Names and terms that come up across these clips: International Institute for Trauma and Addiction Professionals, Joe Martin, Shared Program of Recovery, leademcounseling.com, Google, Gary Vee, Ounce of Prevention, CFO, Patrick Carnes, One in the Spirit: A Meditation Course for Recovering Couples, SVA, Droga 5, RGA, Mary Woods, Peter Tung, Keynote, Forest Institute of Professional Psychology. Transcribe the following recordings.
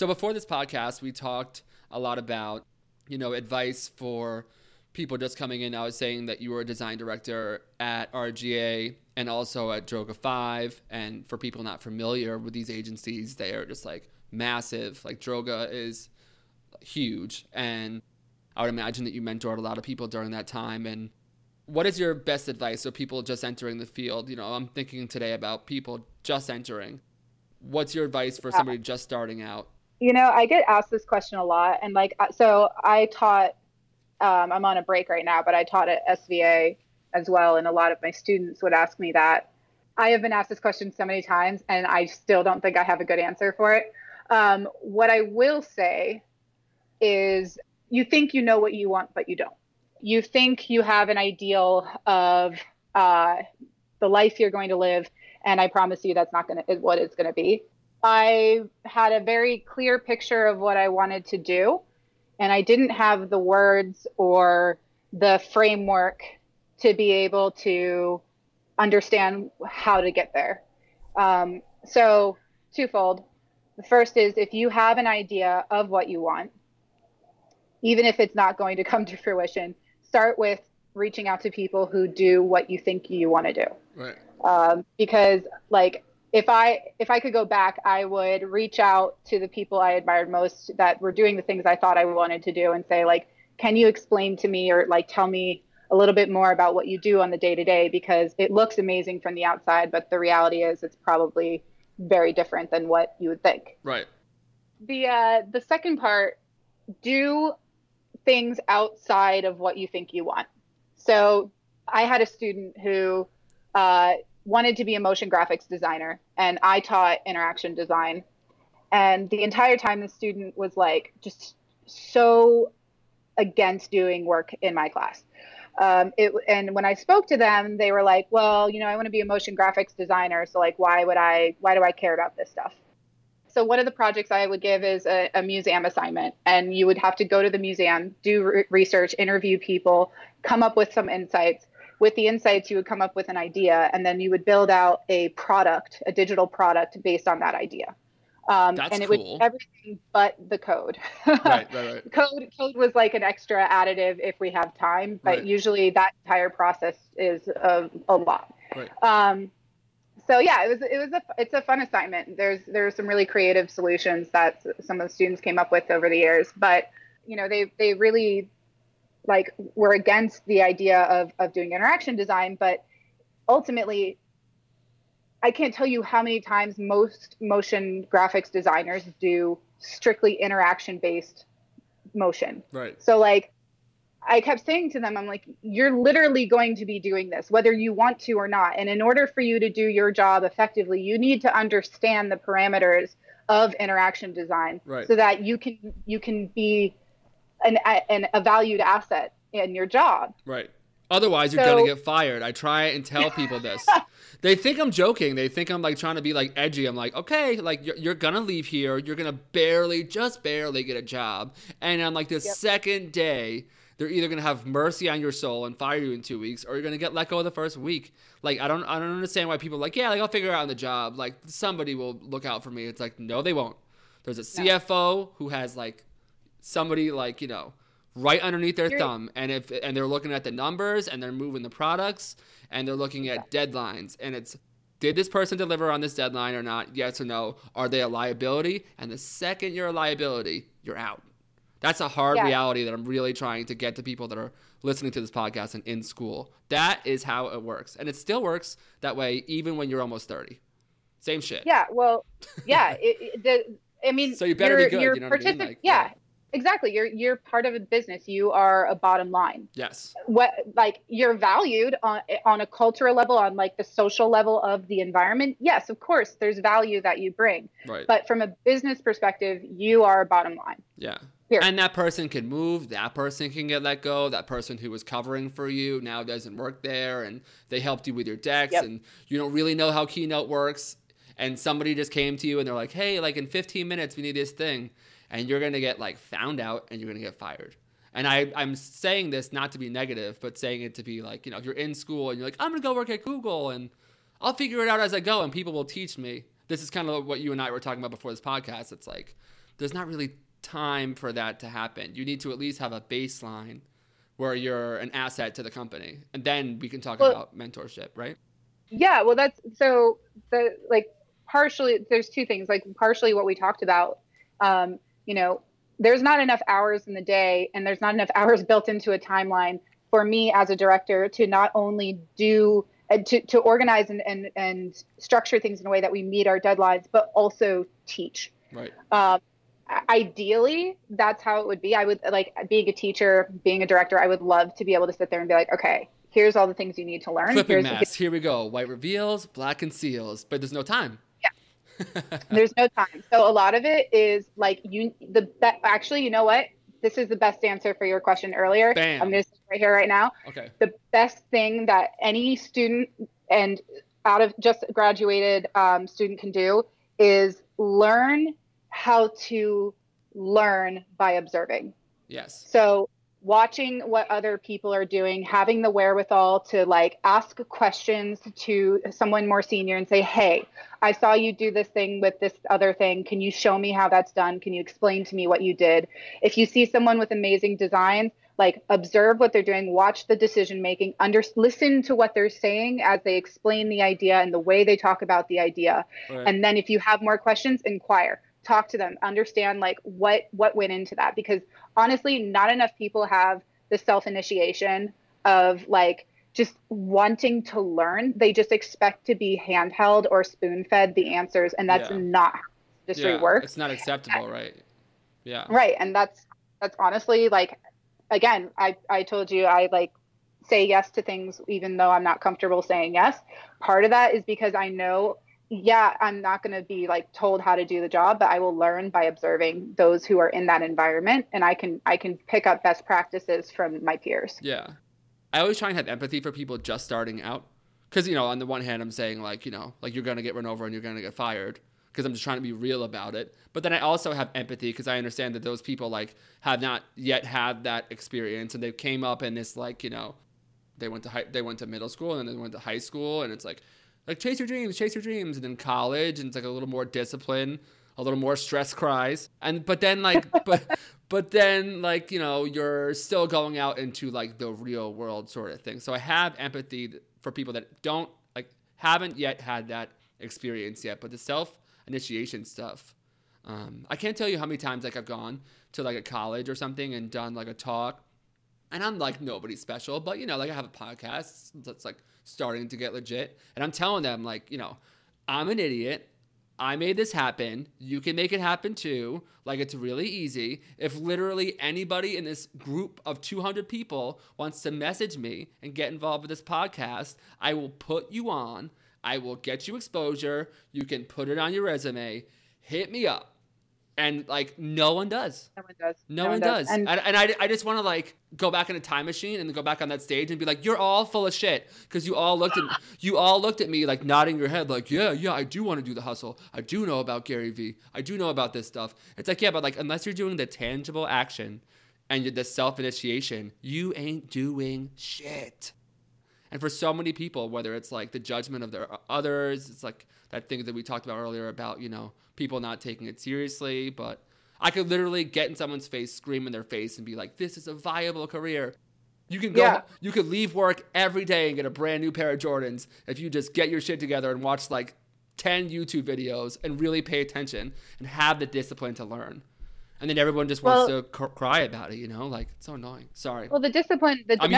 So before this podcast, we talked a lot about, you know, advice for people just coming in. I was saying that you were a design director at RGA and also at Droga 5. And for people not familiar with these agencies, they are just like massive. Like Droga is huge. And I would imagine that you mentored a lot of people during that time. And what is your best advice for people just entering the field? You know, I'm thinking today about people just entering. What's your advice for somebody just starting out? You know, I get asked this question a lot. And like, so I taught, I'm on a break right now, but I taught at SVA as well. And a lot of my students would ask me that. I have been asked this question so many times, and I still don't think I have a good answer for it. What I will say is, you think you know what you want, but you don't. You think you have an ideal of the life you're going to live, and I promise you that's not going to what it's going to be. I had a very clear picture of what I wanted to do, and I didn't have the words or the framework to be able to understand how to get there. So twofold. The first is, if you have an idea of what you want, even if it's not going to come to fruition, start with reaching out to people who do what you think you want to do. Right. Because like, if I could go back, I would reach out to the people I admired most that were doing the things I thought I wanted to do and say, like, can you explain to me, or like, tell me a little bit more about what you do on the day to day, because it looks amazing from the outside, but the reality is it's probably very different than what you would think. Right. The second part, do things outside of what you think you want. So I had a student who wanted to be a motion graphics designer, and I taught interaction design. And the entire time the student was like just so against doing work in my class. And when I spoke to them, they were like, well, you know, I want to be a motion graphics designer. So like, why do I care about this stuff? So one of the projects I would give is a museum assignment, and you would have to go to the museum, do research, interview people, come up with some insights. With the insights, you would come up with an idea, and then you would build out a product, a digital product based on that idea. That's and it cool. would everything but the code. Right. Code was like an extra additive if we have time, but right. usually that entire process is a lot. Right. So yeah, it's a fun assignment. There's some really creative solutions that some of the students came up with over the years, but you know, they really like were against the idea of doing interaction design. But ultimately, I can't tell you how many times most motion graphics designers do strictly interaction based motion. Right. So like, I kept saying to them, I'm like, you're literally going to be doing this, whether you want to or not. And in order for you to do your job effectively, you need to understand the parameters of interaction design, right. so that you can be a valued asset in your job. Right. Otherwise, you're going to get fired. I try and tell people this. They think I'm joking. They think I'm like trying to be like edgy. I'm like, okay, like you're going to leave here. You're going to just barely get a job. And I'm like, the second day, they're either going to have mercy on your soul and fire you in 2 weeks, or you're going to get let go the first week. Like, I don't understand why people are like, yeah, like I'll figure out on the job. Like somebody will look out for me. It's like, no, they won't. There's a CFO who has like somebody like, you know, right underneath their thumb. And they're looking at the numbers, and they're moving the products, and they're looking at deadlines. And it's, did this person deliver on this deadline or not? Yes or no. Are they a liability? And the second you're a liability, you're out. That's a hard reality that I'm really trying to get to people that are listening to this podcast and in school. That is how it works. And it still works that way even when you're almost 30. Same shit. Yeah, well, yeah. So you better be good, you know what I mean? Like, yeah, exactly. You're part of a business. You are a bottom line. Yes. You're valued on a cultural level, on like the social level of the environment. Yes, of course, there's value that you bring. Right. But from a business perspective, you are a bottom line. Yeah. Here. And that person can move, that person can get let go, that person who was covering for you now doesn't work there, and they helped you with your decks, and you don't really know how Keynote works, and somebody just came to you and they're like, hey, like in 15 minutes we need this thing, and you're going to get like found out and you're going to get fired. And I'm saying this not to be negative, but saying it to be like, you know, if you're in school and you're like, I'm going to go work at Google and I'll figure it out as I go and people will teach me. This is kind of what you and I were talking about before this podcast. It's like, there's not really time for that to happen. You need to at least have a baseline where you're an asset to the company. And then we can talk about mentorship, right? Yeah, well, that's so the partially there's two things, partially what we talked about, there's not enough hours in the day and there's not enough hours built into a timeline for me as a director to not only do to organize and structure things in a way that we meet our deadlines, but also teach. Right. Ideally, that's how it would be. I would being a teacher, being a director, I would love to be able to sit there and be like, okay, here's all the things you need to learn. Flipping masks. Here we go. White reveals, black conceals, but there's no time. Yeah. There's no time. So a lot of it is actually, you know what? This is the best answer for your question earlier. Bam. I'm going to sit right here right now. Okay. The best thing that any student and out of just graduated student can do is learn how to learn by observing. Yes. So watching what other people are doing, having the wherewithal to ask questions to someone more senior and say, hey, I saw you do this thing with this other thing. Can you show me how that's done? Can you explain to me what you did? If you see someone with amazing designs, observe what they're doing, watch the decision making, listen to what they're saying as they explain the idea and the way they talk about the idea. Right. And then if you have more questions, inquire. Talk to them, understand what went into that, because honestly, not enough people have the self-initiation of just wanting to learn. They just expect to be handheld or spoon-fed the answers, and that's not how the industry works. It's not acceptable, right? Yeah. Right, and that's honestly again, I told you I say yes to things even though I'm not comfortable saying yes. Part of that is because I know. Yeah, I'm not going to be told how to do the job, but I will learn by observing those who are in that environment, and I can pick up best practices from my peers. Yeah. I always try and have empathy for people just starting out because, on the one hand, I'm saying you're going to get run over and you're going to get fired because I'm just trying to be real about it. But then I also have empathy because I understand that those people have not yet had that experience, and they came up in this they went to middle school and then they went to high school, and it's chase your dreams. And then college, and it's a little more discipline, a little more stress cries. And, but then you're still going out into the real world sort of thing. So I have empathy for people that haven't yet had that experience yet, but the self-initiation stuff. I can't tell you how many times I've gone to a college or something and done a talk, and I'm nobody special, but I have a podcast that's starting to get legit, and I'm telling them I'm an idiot, I made this happen, you can make it happen too, it's really easy. If literally anybody in this group of 200 people wants to message me and get involved with this podcast, I will put you on, I will get you exposure, you can put it on your resume, hit me up. And no one does. And I just want to go back in a time machine and go back on that stage and be you're all full of shit, because you all looked at me nodding your head yeah, I do want to do the hustle, I do know about Gary Vee, I do know about this stuff. It's yeah, but unless you're doing the tangible action and the self-initiation, you ain't doing shit. And for so many people, whether it's the judgment of their others, it's that thing that we talked about earlier about, people not taking it seriously. But I could literally get in someone's face, scream in their face, and be this is a viable career. You can go, you could leave work every day and get a brand new pair of Jordans if you just get your shit together and watch 10 YouTube videos and really pay attention and have the discipline to learn. And then everyone just wants to cry about it, It's so annoying. Sorry. Well, the discipline. I'm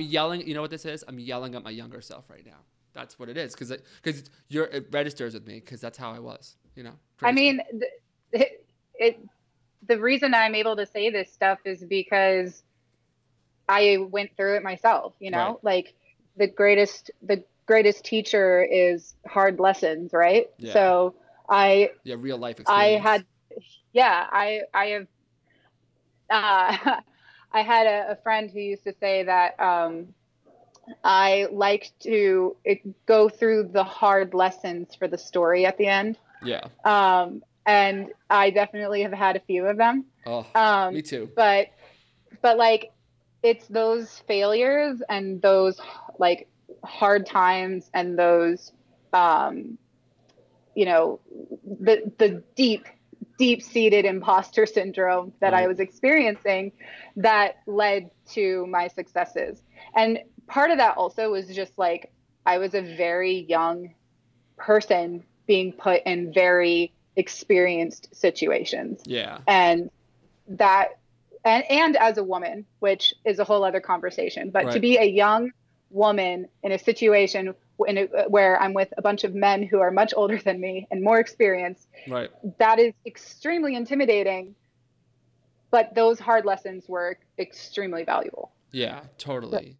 yelling. You know what this is? I'm yelling at my younger self right now. That's what it is, because it registers with me, because that's how I was. Crazy. I mean, the reason I'm able to say this stuff is because I went through it myself. Right. The greatest teacher is hard lessons, right? Yeah. So real life experience. I had a friend who used to say that I like to go through the hard lessons for the story at the end. Yeah. And I definitely have had a few of them. Oh, me too. But it's those failures and those hard times and those the deep deep-seated imposter syndrome that I was experiencing that led to my successes. And part of that also was just like, I was a very young person being put in very experienced situations. Yeah. And that, and as a woman, which is a whole other conversation, but to be a young woman in a situation where I'm with a bunch of men who are much older than me and more experienced, that is extremely intimidating, but those hard lessons were extremely valuable. Yeah, totally.